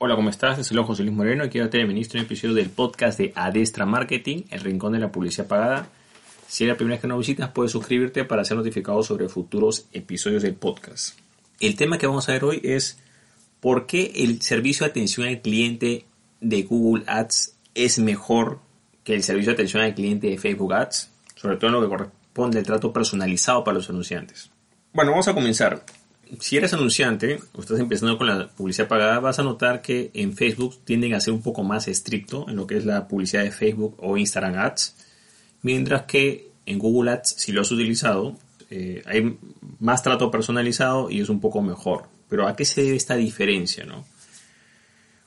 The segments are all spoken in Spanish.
Hola, ¿cómo estás? Soy Luis José Luis Moreno y quiero te administrar un episodio del podcast de Adestra Marketing, el rincón de la publicidad pagada. Si es la primera vez que nos visitas, puedes suscribirte para ser notificado sobre futuros episodios del podcast. El tema que vamos a ver hoy es ¿por qué el servicio de atención al cliente de Google Ads es mejor que el servicio de atención al cliente de Facebook Ads? Sobre todo en lo que corresponde al trato personalizado para los anunciantes. Bueno, vamos a comenzar. Si eres anunciante o estás empezando con la publicidad pagada, vas a notar que en Facebook tienden a ser un poco más estricto en lo que es la publicidad de Facebook o Instagram Ads, mientras que en Google Ads, si lo has utilizado, hay más trato personalizado y es un poco mejor. Pero ¿a qué se debe esta diferencia, no?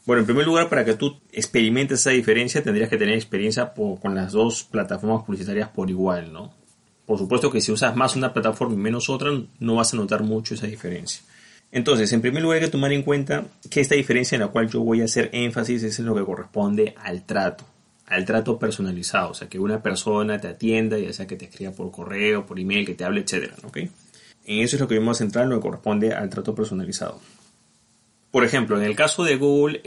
Bueno, en primer lugar, para que tú experimentes esa diferencia, tendrías que tener experiencia con las dos plataformas publicitarias por igual, ¿no? Por supuesto que si usas más una plataforma y menos otra, no vas a notar mucho esa diferencia. Entonces, en primer lugar hay que tomar en cuenta que esta diferencia en la cual yo voy a hacer énfasis es en lo que corresponde al trato personalizado. O sea, que una persona te atienda, ya sea que te escriba por correo, por email, que te hable, etc. ¿Okay? En eso es lo que vamos a centrar, lo que corresponde al trato personalizado. Por ejemplo, en el caso de Google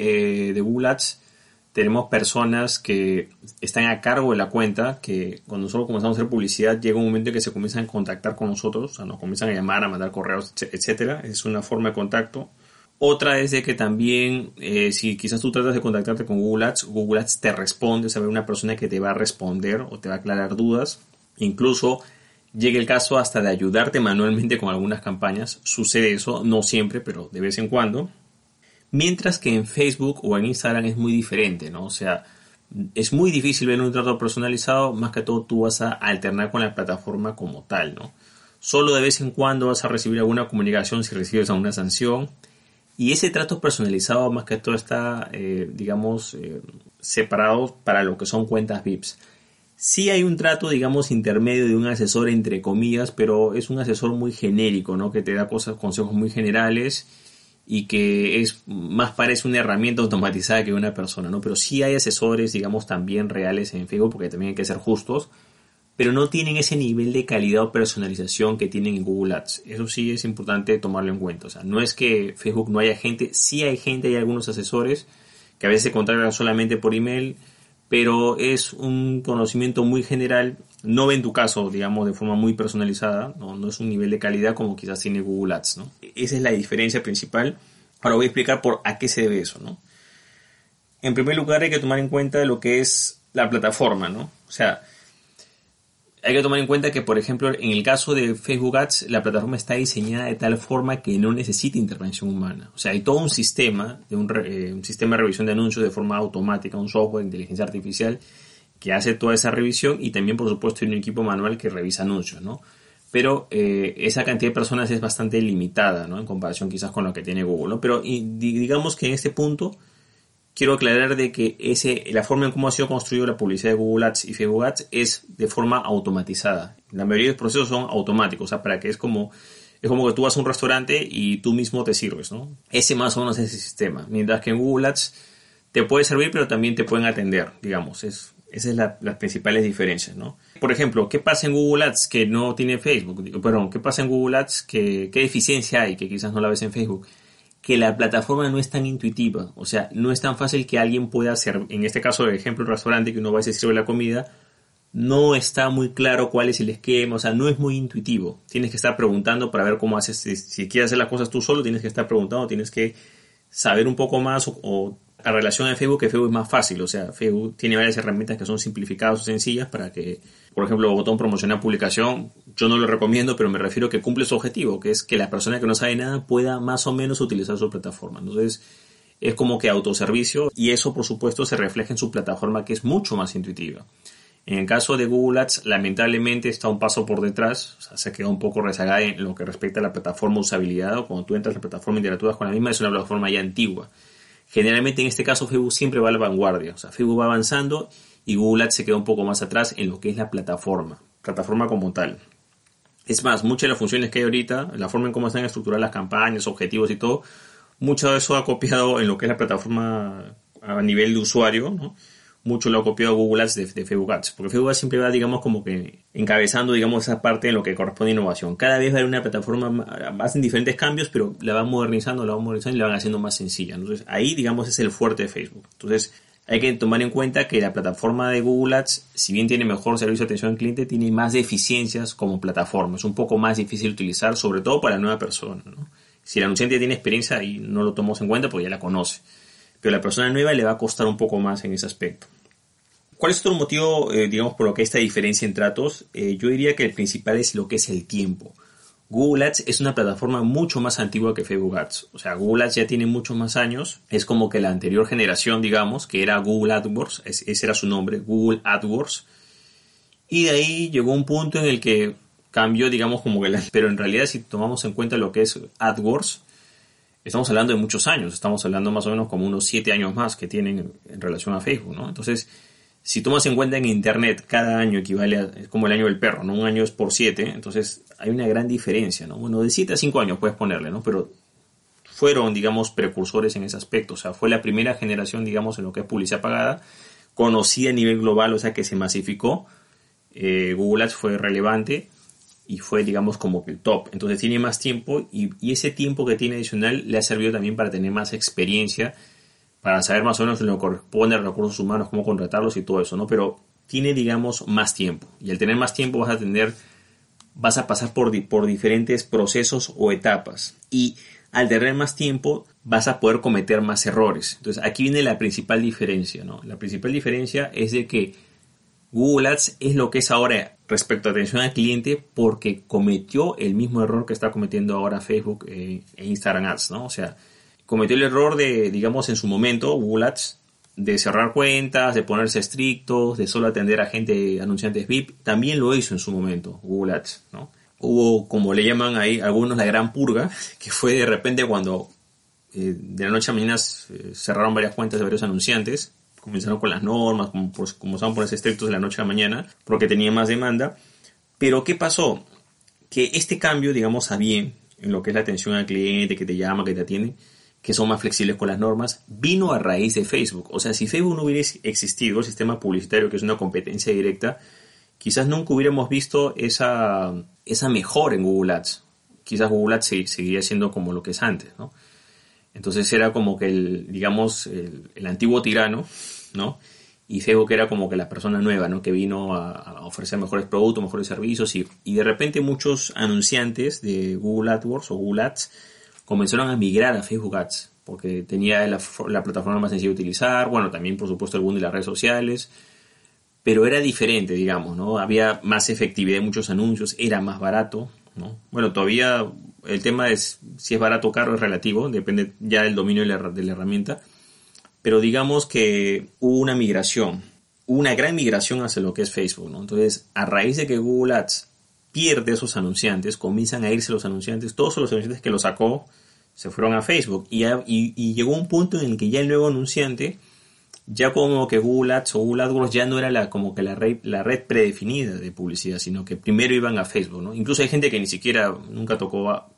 Ads, tenemos personas que están a cargo de la cuenta, que cuando nosotros comenzamos a hacer publicidad llega un momento en que se comienzan a contactar con nosotros, o sea, nos comienzan a llamar, a mandar correos, etcétera. Es una forma de contacto. Otra es de que también, si quizás tú tratas de contactarte con Google Ads te responde, o sea, una persona que te va a responder o te va a aclarar dudas. Incluso llega el caso hasta de ayudarte manualmente con algunas campañas. Sucede eso, no siempre, pero de vez en cuando. Mientras que en Facebook o en Instagram es muy diferente, ¿no? O sea, es muy difícil ver un trato personalizado, más que todo tú vas a alternar con la plataforma como tal, ¿no? Solo de vez en cuando vas a recibir alguna comunicación si recibes alguna sanción. Y ese trato personalizado más que todo está, separado para lo que son cuentas VIPs. Sí hay un trato, digamos, intermedio de un asesor, entre comillas, pero es un asesor muy genérico, ¿no? Que te da consejos muy generales y que es más parece una herramienta automatizada que una persona, ¿no? Pero sí hay asesores, digamos, también reales en Facebook, porque también hay que ser justos, pero no tienen ese nivel de calidad o personalización que tienen en Google Ads. Eso sí es importante tomarlo en cuenta. O sea, no es que Facebook no haya gente, sí hay gente, hay algunos asesores que a veces se contratan solamente por email, pero es un conocimiento muy general, no en tu caso, digamos, de forma muy personalizada, no es un nivel de calidad como quizás tiene Google Ads, ¿no? Esa es la diferencia principal. Ahora voy a explicar por a qué se debe eso, ¿no? En primer lugar hay que tomar en cuenta lo que es la plataforma, ¿no? O sea, hay que tomar en cuenta que, por ejemplo, en el caso de Facebook Ads, la plataforma está diseñada de tal forma que no necesita intervención humana. O sea, hay todo un sistema, un sistema de revisión de anuncios de forma automática, un software de inteligencia artificial que hace toda esa revisión, y también, por supuesto, hay un equipo manual que revisa anuncios, ¿no? Pero esa cantidad de personas es bastante limitada, ¿no? En comparación quizás con lo que tiene Google, ¿no? Pero digamos que en este punto quiero aclarar de que la forma en cómo ha sido construida la publicidad de Google Ads y Facebook Ads es de forma automatizada. La mayoría de los procesos son automáticos, o sea, para que es como que tú vas a un restaurante y tú mismo te sirves, ¿no? Ese más o menos es el sistema. Mientras que en Google Ads te puede servir, pero también te pueden atender, digamos. Esas son las principales diferencias, ¿no? Por ejemplo, ¿qué pasa en Google Ads que no tiene Facebook? Perdón, ¿qué pasa en Google Ads qué deficiencia hay que quizás no la ves en Facebook? Que la plataforma no es tan intuitiva, o sea, no es tan fácil que alguien pueda hacer, en este caso, por ejemplo, el restaurante que uno va y se sirve la comida, no está muy claro cuál es el esquema, o sea, no es muy intuitivo. Tienes que estar preguntando para ver cómo haces, si quieres hacer las cosas tú solo, tienes que estar preguntando, tienes que saber un poco más, o a relación de Facebook, que Facebook es más fácil, o sea, Facebook tiene varias herramientas que son simplificadas o sencillas para que, por ejemplo, el botón promocionar publicación, yo no lo recomiendo, pero me refiero a que cumple su objetivo, que es que la persona que no sabe nada pueda más o menos utilizar su plataforma. Entonces, es como que autoservicio, y eso, por supuesto, se refleja en su plataforma, que es mucho más intuitiva. En el caso de Google Ads, lamentablemente está un paso por detrás, o sea, se queda un poco rezagada en lo que respecta a la plataforma usabilidad, o cuando tú entras a la plataforma y interactúas con la misma, es una plataforma ya antigua. Generalmente en este caso Facebook siempre va a la vanguardia, o sea, Facebook va avanzando y Google Ads se queda un poco más atrás en lo que es la plataforma como tal. Es más, muchas de las funciones que hay ahorita, la forma en cómo están estructuradas las campañas, objetivos y todo, mucho de eso ha copiado en lo que es la plataforma a nivel de usuario, ¿no? Mucho lo ha copiado Google Ads de Facebook Ads, porque Facebook Ads siempre va, digamos, como que encabezando, digamos, esa parte en lo que corresponde a innovación. Cada vez va a haber una plataforma, hacen diferentes cambios, pero la van modernizando y la van haciendo más sencilla. Entonces, ahí, digamos, es el fuerte de Facebook. Entonces, hay que tomar en cuenta que la plataforma de Google Ads, si bien tiene mejor servicio de atención al cliente, tiene más deficiencias como plataforma. Es un poco más difícil de utilizar, sobre todo para la nueva persona, ¿no? Si el anunciante tiene experiencia, ahí no lo tomamos en cuenta porque ya la conoce. Pero a la persona nueva le va a costar un poco más en ese aspecto. ¿Cuál es otro motivo, digamos, por lo que esta diferencia en tratos? Yo diría que el principal es lo que es el tiempo. Google Ads es una plataforma mucho más antigua que Facebook Ads. O sea, Google Ads ya tiene muchos más años. Es como que la anterior generación, digamos, que era Google AdWords. Ese era su nombre, Google AdWords. Y de ahí llegó un punto en el que cambió, digamos, como que pero en realidad, si tomamos en cuenta lo que es AdWords, estamos hablando de muchos años. Estamos hablando más o menos como unos 7 años más que tienen en relación a Facebook, ¿no? Entonces, si tomas en cuenta en Internet, cada año equivale a... es como el año del perro, ¿no? Un año es por 7, entonces hay una gran diferencia, ¿no? Bueno, de 7 a 5 años puedes ponerle, ¿no? Pero fueron, digamos, precursores en ese aspecto. O sea, fue la primera generación, digamos, en lo que es publicidad pagada, conocida a nivel global, o sea, que se masificó. Google Ads fue relevante y fue, digamos, como que el top. Entonces tiene más tiempo y ese tiempo que tiene adicional le ha servido también para tener más experiencia, para saber más o menos lo que corresponde a recursos humanos, cómo contratarlos y todo eso, ¿no? Pero tiene, digamos, más tiempo. Y al tener más tiempo vas a pasar por diferentes procesos o etapas. Y al tener más tiempo vas a poder cometer más errores. Entonces aquí viene la principal diferencia, ¿no? La principal diferencia es de que Google Ads es lo que es ahora respecto a atención al cliente porque cometió el mismo error que está cometiendo ahora Facebook e Instagram Ads, ¿no? O sea, cometió el error de, digamos, en su momento, Google Ads, de cerrar cuentas, de ponerse estrictos, de solo atender a gente, anunciantes VIP. También lo hizo en su momento Google Ads, ¿no? Hubo, como le llaman ahí algunos, la gran purga, que fue de repente cuando de la noche a mañana cerraron varias cuentas de varios anunciantes. Comenzaron con las normas, como estaban por estrictos de la noche a la mañana, porque tenía más demanda. Pero, ¿qué pasó? Que este cambio, digamos, a bien, en lo que es la atención al cliente, que te llama, que te atiende, que son más flexibles con las normas, vino a raíz de Facebook. O sea, si Facebook no hubiera existido, el sistema publicitario, que es una competencia directa, quizás nunca hubiéramos visto esa mejora en Google Ads. Quizás Google Ads seguiría siendo como lo que es antes, ¿no? Entonces era como que el antiguo tirano, ¿no? Y Facebook era como que la persona nueva, ¿no? Que vino a ofrecer mejores productos, mejores servicios. Y de repente muchos anunciantes de Google AdWords o Google Ads comenzaron a migrar a Facebook Ads porque tenía la plataforma más sencilla de utilizar, bueno, también por supuesto el boom de las redes sociales, pero era diferente, digamos, ¿no? Había más efectividad en muchos anuncios, era más barato, ¿no? Bueno, todavía el tema es si es barato o caro, es relativo, depende ya del dominio de la herramienta, pero digamos que hubo una migración, una gran migración hacia lo que es Facebook, ¿no? Entonces, a raíz de que Google Ads pierde esos anunciantes, comienzan a irse los anunciantes, todos los anunciantes que lo sacó se fueron a Facebook y llegó un punto en el que ya el nuevo anunciante, ya como que Google Ads o Google AdWords ya no era la red predefinida de publicidad, sino que primero iban a Facebook, ¿no? Incluso hay gente que ni siquiera nunca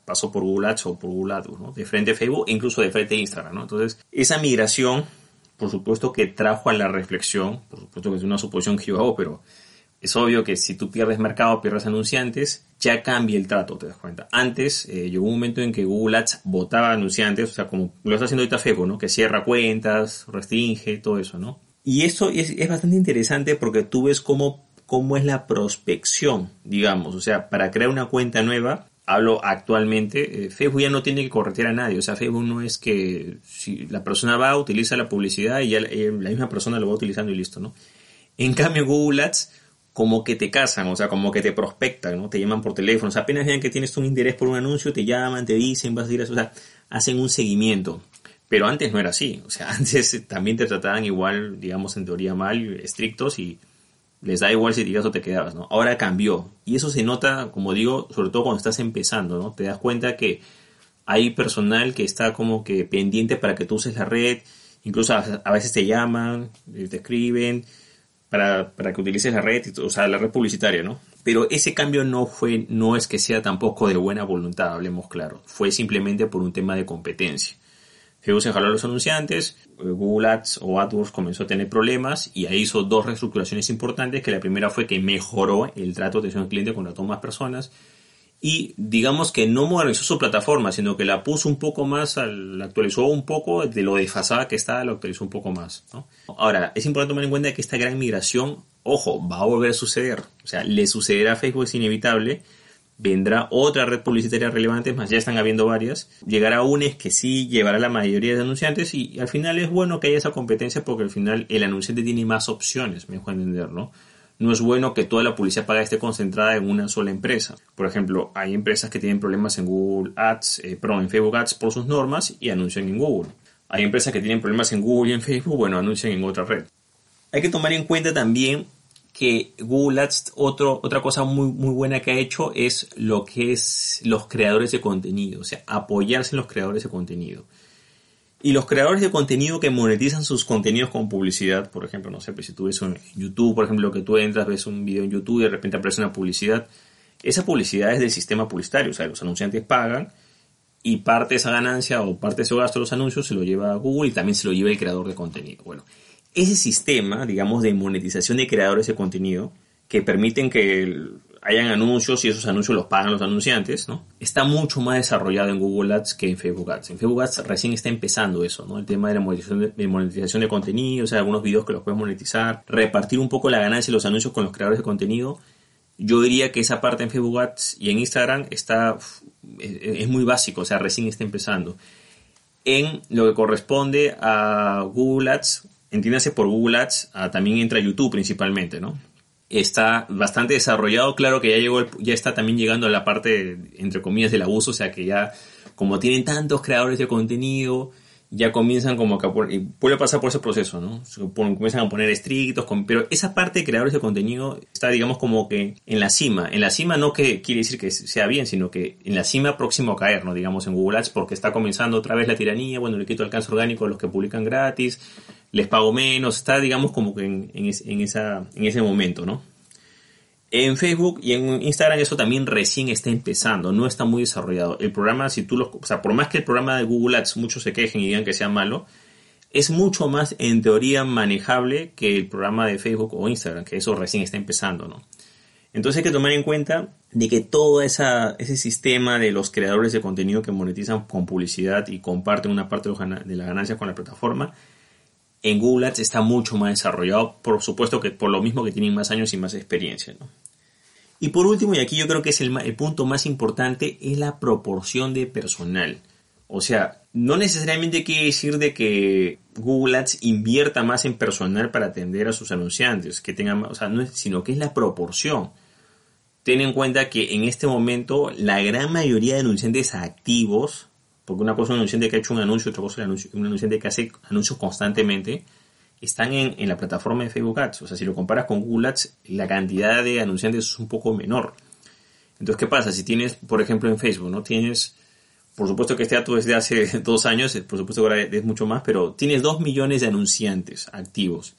pasó por Google Ads o por Google AdWords, ¿no? De frente a Facebook e incluso de frente a Instagram, ¿no? Entonces, esa migración, por supuesto que trajo a la reflexión, por supuesto que es una suposición que yo hago, pero es obvio que si tú pierdes mercado, pierdes anunciantes, ya cambia el trato, te das cuenta. Antes llegó un momento en que Google Ads botaba anunciantes, o sea, como lo está haciendo ahorita Facebook, ¿no? Que cierra cuentas, restringe, todo eso, ¿no? Y esto es bastante interesante porque tú ves cómo es la prospección, digamos. O sea, para crear una cuenta nueva, hablo actualmente, Facebook ya no tiene que corretear a nadie. O sea, Facebook no es que si la persona va, utiliza la publicidad y ya la misma persona lo va utilizando y listo, ¿no? En cambio, Google Ads como que te casan, o sea, como que te prospectan, ¿no? Te llaman por teléfono, o sea, apenas vean que tienes un interés por un anuncio, te llaman, te dicen, vas a ir a eso, o sea, hacen un seguimiento. Pero antes no era así, o sea, antes también te trataban igual, digamos, en teoría mal, estrictos, y les da igual si te ibas o te quedabas, ¿no? Ahora cambió, y eso se nota, como digo, sobre todo cuando estás empezando, ¿no? Te das cuenta que hay personal que está como que pendiente para que tú uses la red, Incluso a veces te llaman, te escriben para que utilices la red, o sea, la red publicitaria, ¿no? Pero ese cambio no es que sea tampoco de buena voluntad, hablemos claro. Fue simplemente por un tema de competencia. Facebook se jaló a los anunciantes, Google Ads o AdWords comenzó a tener problemas y ahí hizo dos reestructuraciones importantes, que la primera fue que mejoró el trato de atención al cliente, contrató más personas y digamos que no modernizó su plataforma, sino que la puso un poco más, la actualizó un poco, de lo desfasada que estaba, la actualizó un poco más, ¿no? Ahora, es importante tomar en cuenta que esta gran migración, ojo, va a volver a suceder. O sea, le sucederá a Facebook, es inevitable. Vendrá otra red publicitaria relevante, más ya están habiendo varias. Llegará una que sí llevará la mayoría de anunciantes y al final es bueno que haya esa competencia porque al final el anunciante tiene más opciones, me dejo entender, ¿no? No es bueno que toda la publicidad pagada esté concentrada en una sola empresa. Por ejemplo, hay empresas que tienen problemas en Google Ads, en Facebook Ads por sus normas y anuncian en Google. Hay empresas que tienen problemas en Google y en Facebook, bueno, anuncian en otra red. Hay que tomar en cuenta también que Google Ads, otra cosa muy, muy buena que ha hecho es lo que es los creadores de contenido, o sea, apoyarse en los creadores de contenido. Y los creadores de contenido que monetizan sus contenidos con publicidad, por ejemplo, no sé, pues si tú ves en YouTube, por ejemplo, que tú entras, ves un video en YouTube y de repente aparece una publicidad, esa publicidad es del sistema publicitario, o sea, los anunciantes pagan y parte de esa ganancia o parte de ese gasto de los anuncios se lo lleva a Google y también se lo lleva el creador de contenido. Bueno, ese sistema, digamos, de monetización de creadores de contenido que permiten que hayan anuncios y esos anuncios los pagan los anunciantes, ¿no? Está mucho más desarrollado en Google Ads que en Facebook Ads. En Facebook Ads recién está empezando eso, ¿no? El tema de la monetización de contenido, o sea, algunos videos que los puedes monetizar, repartir un poco la ganancia de los anuncios con los creadores de contenido. Yo diría que esa parte en Facebook Ads y en Instagram es muy básico, o sea, recién está empezando. En lo que corresponde a Google Ads, entiéndase por Google Ads, también entra YouTube principalmente, ¿no? Está bastante desarrollado, claro que ya está también llegando a la parte, entre comillas, del abuso, o sea que ya, como tienen tantos creadores de contenido, ya comienzan como que puede pasar por ese proceso, ¿no? Comienzan a poner estrictos, pero esa parte de creadores de contenido está, digamos, como que en la cima no que quiere decir que sea bien, sino que en la cima próximo a caer, ¿no? Digamos, en Google Ads, porque está comenzando otra vez la tiranía, bueno, le quito alcance orgánico a los que publican gratis, les pago menos, está digamos como que en ese momento, ¿no? En Facebook y en Instagram eso también recién está empezando, no está muy desarrollado. El programa, o sea, por más que el programa de Google Ads muchos se quejen y digan que sea malo, es mucho más en teoría manejable que el programa de Facebook o Instagram, que eso recién está empezando, ¿no? Entonces hay que tomar en cuenta de que todo ese sistema de los creadores de contenido que monetizan con publicidad y comparten una parte de las ganancias con la plataforma, en Google Ads está mucho más desarrollado, por supuesto que por lo mismo que tienen más años y más experiencia, ¿no? Y por último, y aquí yo creo que es el punto más importante, es la proporción de personal. O sea, no necesariamente quiere decir de que Google Ads invierta más en personal para atender a sus anunciantes, que tengan, o sea, no es, sino que es la proporción. Ten en cuenta que en este momento la gran mayoría de anunciantes activos, porque una cosa es un anunciante que ha hecho un anuncio, otra cosa es un anunciante que hace anuncios constantemente, están en la plataforma de Facebook Ads. O sea, si lo comparas con Google Ads, la cantidad de anunciantes es un poco menor. Entonces, ¿qué pasa? Si tienes, por ejemplo, en Facebook, ¿no? Tienes, por supuesto que este dato es de hace 2 años, por supuesto que ahora es mucho más, pero tienes 2 millones de anunciantes activos.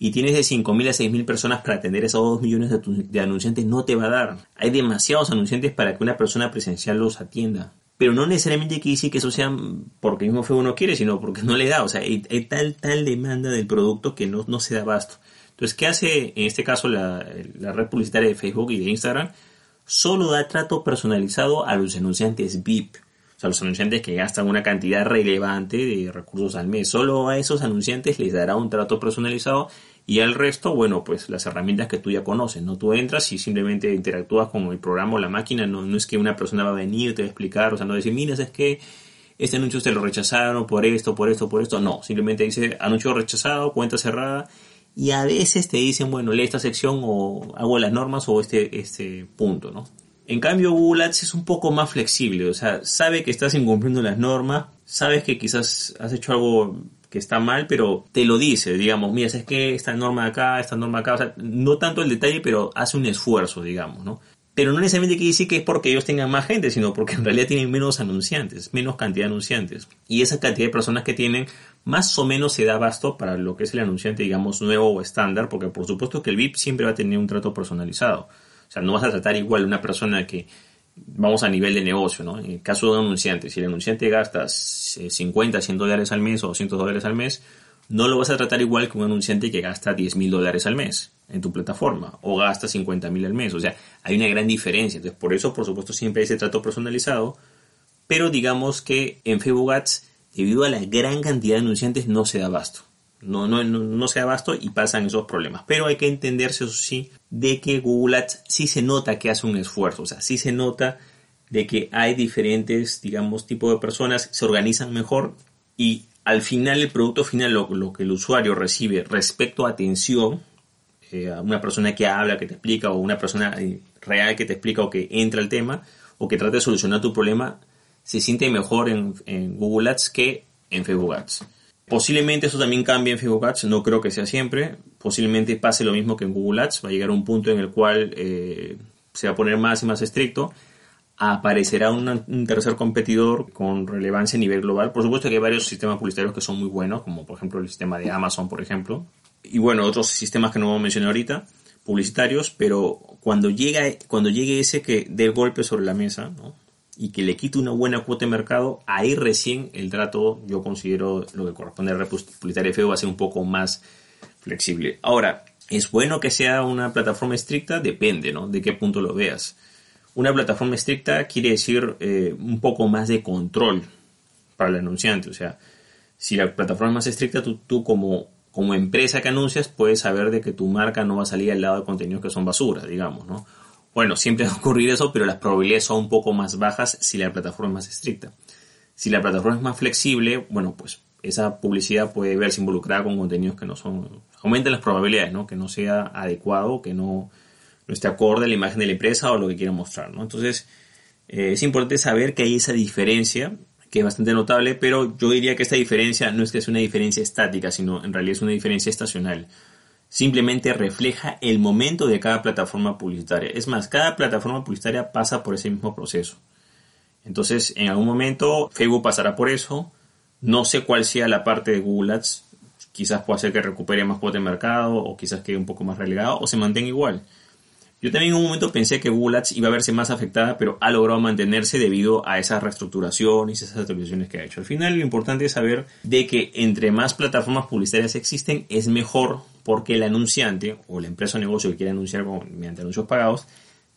Y tienes de 5.000 a 6.000 personas para atender esos 2 millones de anunciantes, no te va a dar. Hay demasiados anunciantes para que una persona presencial los atienda. Pero no necesariamente quiere decir que eso sea porque mismo Facebook no quiere, sino porque no le da. O sea, hay tal demanda del producto que no se da abasto. Entonces, ¿qué hace en este caso la red publicitaria de Facebook y de Instagram? Solo da trato personalizado a los anunciantes VIP. O sea, los anunciantes que gastan una cantidad relevante de recursos al mes. Solo a esos anunciantes les dará un trato personalizado y al resto, bueno, pues las herramientas que tú ya conoces, ¿no? Tú entras y simplemente interactúas con el programa o la máquina. No es que una persona va a venir, te va a explicar, o sea, no decir, mira, es que este anuncio te lo rechazaron por esto, por esto, por esto. No, simplemente dice anuncio rechazado, cuenta cerrada. Y a veces te dicen, bueno, lee esta sección o hago las normas o este punto, ¿no? En cambio, Google Ads es un poco más flexible, o sea, sabe que estás incumpliendo las normas, sabes que quizás has hecho algo que está mal, pero te lo dice, digamos, mira, es que esta norma acá, o sea, no tanto el detalle, pero hace un esfuerzo, digamos, ¿no? Pero no necesariamente quiere decir que es porque ellos tengan más gente, sino porque en realidad tienen menos anunciantes, menos cantidad de anunciantes. Y esa cantidad de personas que tienen más o menos se da abasto para lo que es el anunciante, digamos, nuevo o estándar, porque por supuesto que el VIP siempre va a tener un trato personalizado. O sea, no vas a tratar igual a una persona que, vamos a nivel de negocio, ¿no? En el caso de un anunciante, si el anunciante gasta $50, $100 al mes o $200 al mes, no lo vas a tratar igual que un anunciante que gasta $10,000 al mes en tu plataforma o gasta $50,000 al mes. O sea, hay una gran diferencia. Entonces, por eso, por supuesto, siempre hay ese trato personalizado. Pero digamos que en Facebook Ads, debido a la gran cantidad de anunciantes, no se da abasto. No se da abasto y pasan esos problemas. Pero hay que entenderse, eso sí, de que Google Ads sí se nota que hace un esfuerzo. O sea, sí se nota de que hay diferentes, digamos, tipos de personas, se organizan mejor y al final el producto final, lo que el usuario recibe respecto a atención, a una persona que habla, que te explica, o una persona real que te explica o que entra al tema, o que trata de solucionar tu problema, se siente mejor en Google Ads que en Facebook Ads. Posiblemente eso también cambie en Facebook Ads, no creo que sea siempre, posiblemente pase lo mismo que en Google Ads, va a llegar a un punto en el cual se va a poner más y más estricto. Aparecerá un tercer competidor con relevancia a nivel global. Por supuesto que hay varios sistemas publicitarios que son muy buenos, como por ejemplo el sistema de Amazon, por ejemplo. Y bueno, otros sistemas que no vamos a mencionar ahorita, publicitarios, pero cuando llegue ese que dé el golpe sobre la mesa, ¿no? Y que le quite una buena cuota de mercado, ahí recién el trato, yo considero lo que corresponde al publicitario feo, va a ser un poco más flexible. Ahora, ¿es bueno que sea una plataforma estricta? Depende, ¿no? De qué punto lo veas. Una plataforma estricta quiere decir un poco más de control para el anunciante. O sea, si la plataforma es más estricta, tú como empresa que anuncias puedes saber de que tu marca no va a salir al lado de contenidos que son basura, digamos, ¿no? Bueno, siempre va a ocurrir eso, pero las probabilidades son un poco más bajas si la plataforma es más estricta. Si la plataforma es más flexible, bueno, pues esa publicidad puede verse involucrada con contenidos que no son... Aumentan las probabilidades, ¿no? Que no sea adecuado, que no esté acorde a la imagen de la empresa o lo que quiera mostrar, ¿no? Entonces, es importante saber que hay esa diferencia, que es bastante notable, pero yo diría que esta diferencia no es que sea una diferencia estática, sino en realidad es una diferencia estacional. Simplemente refleja el momento de cada plataforma publicitaria. Es más, cada plataforma publicitaria pasa por ese mismo proceso. Entonces, en algún momento, Facebook pasará por eso. No sé cuál sea la parte de Google Ads. Quizás pueda hacer que recupere más cuota de mercado, o quizás quede un poco más relegado, o se mantenga igual. Yo también en un momento pensé que Google Ads iba a verse más afectada, pero ha logrado mantenerse debido a esas reestructuraciones, esas actualizaciones que ha hecho. Al final, lo importante es saber de que entre más plataformas publicitarias existen, es mejor porque el anunciante o la empresa o negocio que quiere anunciar mediante anuncios pagados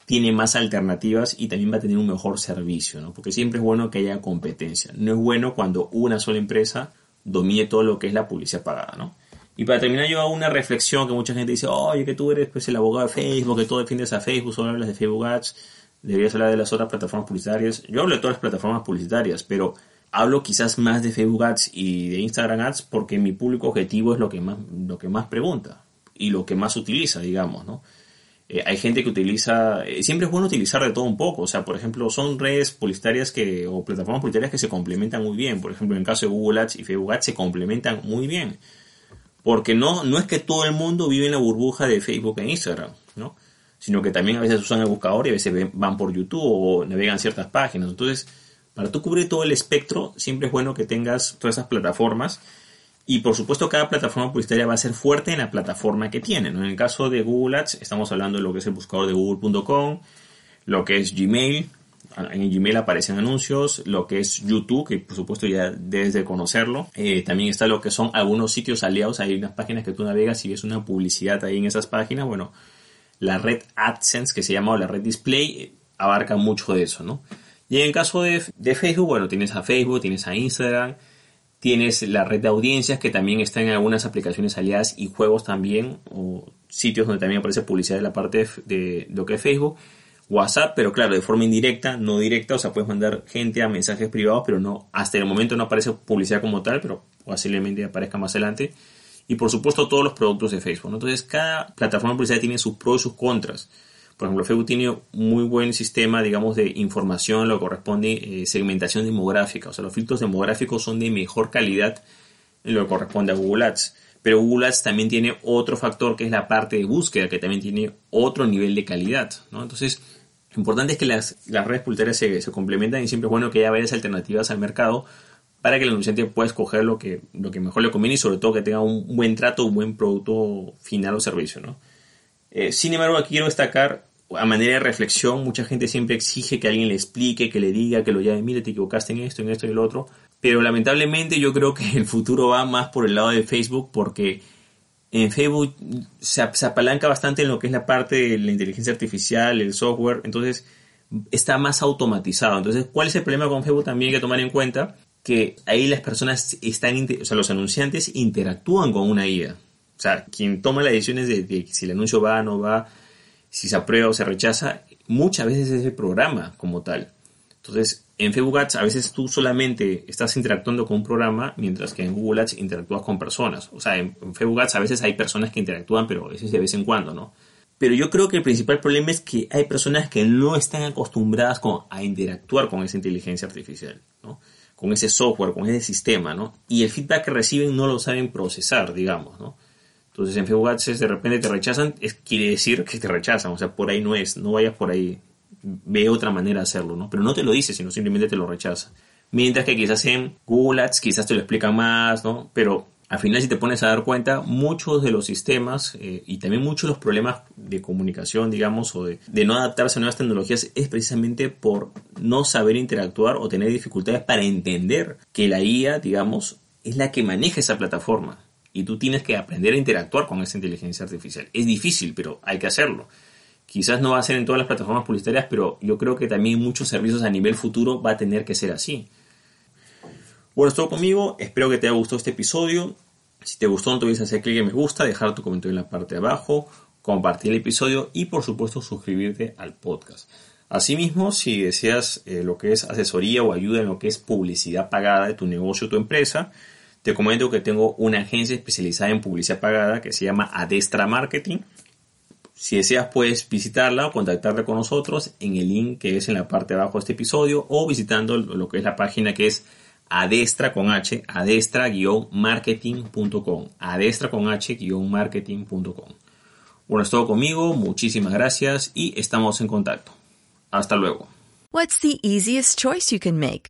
tiene más alternativas y también va a tener un mejor servicio, ¿no? Porque siempre es bueno que haya competencia. No es bueno cuando una sola empresa domine todo lo que es la publicidad pagada, ¿no? Y para terminar, yo hago una reflexión que mucha gente dice, oye, que tú eres pues el abogado de Facebook, que todo defiendes a Facebook, solo hablas de Facebook Ads, deberías hablar de las otras plataformas publicitarias. Yo hablo de todas las plataformas publicitarias, pero hablo quizás más de Facebook Ads y de Instagram Ads porque mi público objetivo es lo que más pregunta y lo que más utiliza, digamos, ¿no? Hay gente que utiliza... siempre es bueno utilizar de todo un poco. O sea, por ejemplo, son redes publicitarias o plataformas publicitarias que se complementan muy bien. Por ejemplo, en el caso de Google Ads y Facebook Ads se complementan muy bien. Porque no es que todo el mundo vive en la burbuja de Facebook e Instagram, ¿no? Sino que también a veces usan el buscador y a veces van por YouTube o navegan ciertas páginas. Entonces, para tú cubrir todo el espectro, siempre es bueno que tengas todas esas plataformas. Y por supuesto, cada plataforma publicitaria va a ser fuerte en la plataforma que tiene, ¿no? En el caso de Google Ads, estamos hablando de lo que es el buscador de Google.com, lo que es Gmail. En Gmail aparecen anuncios, lo que es YouTube, que por supuesto ya debes de conocerlo. También está lo que son algunos sitios aliados, hay unas páginas que tú navegas y ves una publicidad ahí en esas páginas. Bueno, la red AdSense, que se llama, o la red Display, abarca mucho de eso, ¿no? Y en el caso de Facebook, bueno, tienes a Facebook, tienes a Instagram, tienes la red de audiencias, que también está en algunas aplicaciones aliadas y juegos también, o sitios donde también aparece publicidad de la parte de lo que es Facebook. WhatsApp, pero claro, de forma indirecta, no directa, o sea, puedes mandar gente a mensajes privados, pero no, hasta el momento no aparece publicidad como tal, pero posiblemente aparezca más adelante. Y por supuesto todos los productos de Facebook, ¿no? Entonces cada plataforma publicitaria tiene sus pros y sus contras. Por ejemplo, Facebook tiene muy buen sistema, digamos, de información, lo que corresponde segmentación demográfica, o sea, los filtros demográficos son de mejor calidad en lo que corresponde a Google Ads. Pero Google Ads también tiene otro factor que es la parte de búsqueda, que también tiene otro nivel de calidad, ¿no? Entonces, Lo importante es que las redes publicitarias se complementan, y siempre es bueno que haya varias alternativas al mercado para que el anunciante pueda escoger lo que mejor le conviene, y sobre todo que tenga un buen trato, un buen producto final o servicio, ¿no? Sin embargo, aquí quiero destacar, a manera de reflexión, mucha gente siempre exige que alguien le explique, que le diga, que lo llame, mire, te equivocaste en esto y en lo otro. Pero lamentablemente yo creo que el futuro va más por el lado de Facebook, porque en Facebook se apalanca bastante en lo que es la parte de la inteligencia artificial, el software, entonces está más automatizado. Entonces, ¿cuál es el problema con Facebook? También hay que tomar en cuenta que ahí las personas los anunciantes interactúan con una IA. O sea, quien toma las decisiones de si el anuncio va o no va, si se aprueba o se rechaza, muchas veces es el programa como tal. Entonces, en Facebook Ads a veces tú solamente estás interactuando con un programa, mientras que en Google Ads interactúas con personas. O sea, en Facebook Ads a veces hay personas que interactúan, pero eso es de vez en cuando, ¿no? Pero yo creo que el principal problema es que hay personas que no están acostumbradas a interactuar con esa inteligencia artificial, ¿no? Con ese software, con ese sistema, ¿no? Y el feedback que reciben no lo saben procesar, digamos, ¿no? Entonces, en Facebook Ads de repente te rechazan, quiere decir que te rechazan. O sea, por ahí no es, no vayas por ahí. Ve otra manera de hacerlo, ¿no? Pero no te lo dice, sino simplemente te lo rechaza. Mientras que quizás en Google Ads quizás te lo explica más, ¿no? Pero al final, si te pones a dar cuenta, muchos de los sistemas y también muchos de los problemas de comunicación, digamos, o de no adaptarse a nuevas tecnologías, es precisamente por no saber interactuar o tener dificultades para entender que la IA, digamos, es la que maneja esa plataforma. Y tú tienes que aprender a interactuar con esa inteligencia artificial. Es difícil, pero hay que hacerlo. Quizás no va a ser en todas las plataformas publicitarias, pero yo creo que también muchos servicios a nivel futuro va a tener que ser así. Bueno, es todo conmigo. Espero que te haya gustado este episodio. Si te gustó, no te olvides hacer clic en me gusta, dejar tu comentario en la parte de abajo, compartir el episodio y, por supuesto, suscribirte al podcast. Asimismo, si deseas lo que es asesoría o ayuda en lo que es publicidad pagada de tu negocio o tu empresa, te comento que tengo una agencia especializada en publicidad pagada que se llama Adestra Marketing. Si deseas, puedes visitarla o contactarte con nosotros en el link que es en la parte de abajo de este episodio, o visitando lo que es la página que es Adestra con H, adestra-marketing.com, adestra-marketing.com. Bueno, es todo conmigo, muchísimas gracias y estamos en contacto. Hasta luego. What's the easiest choice you can make?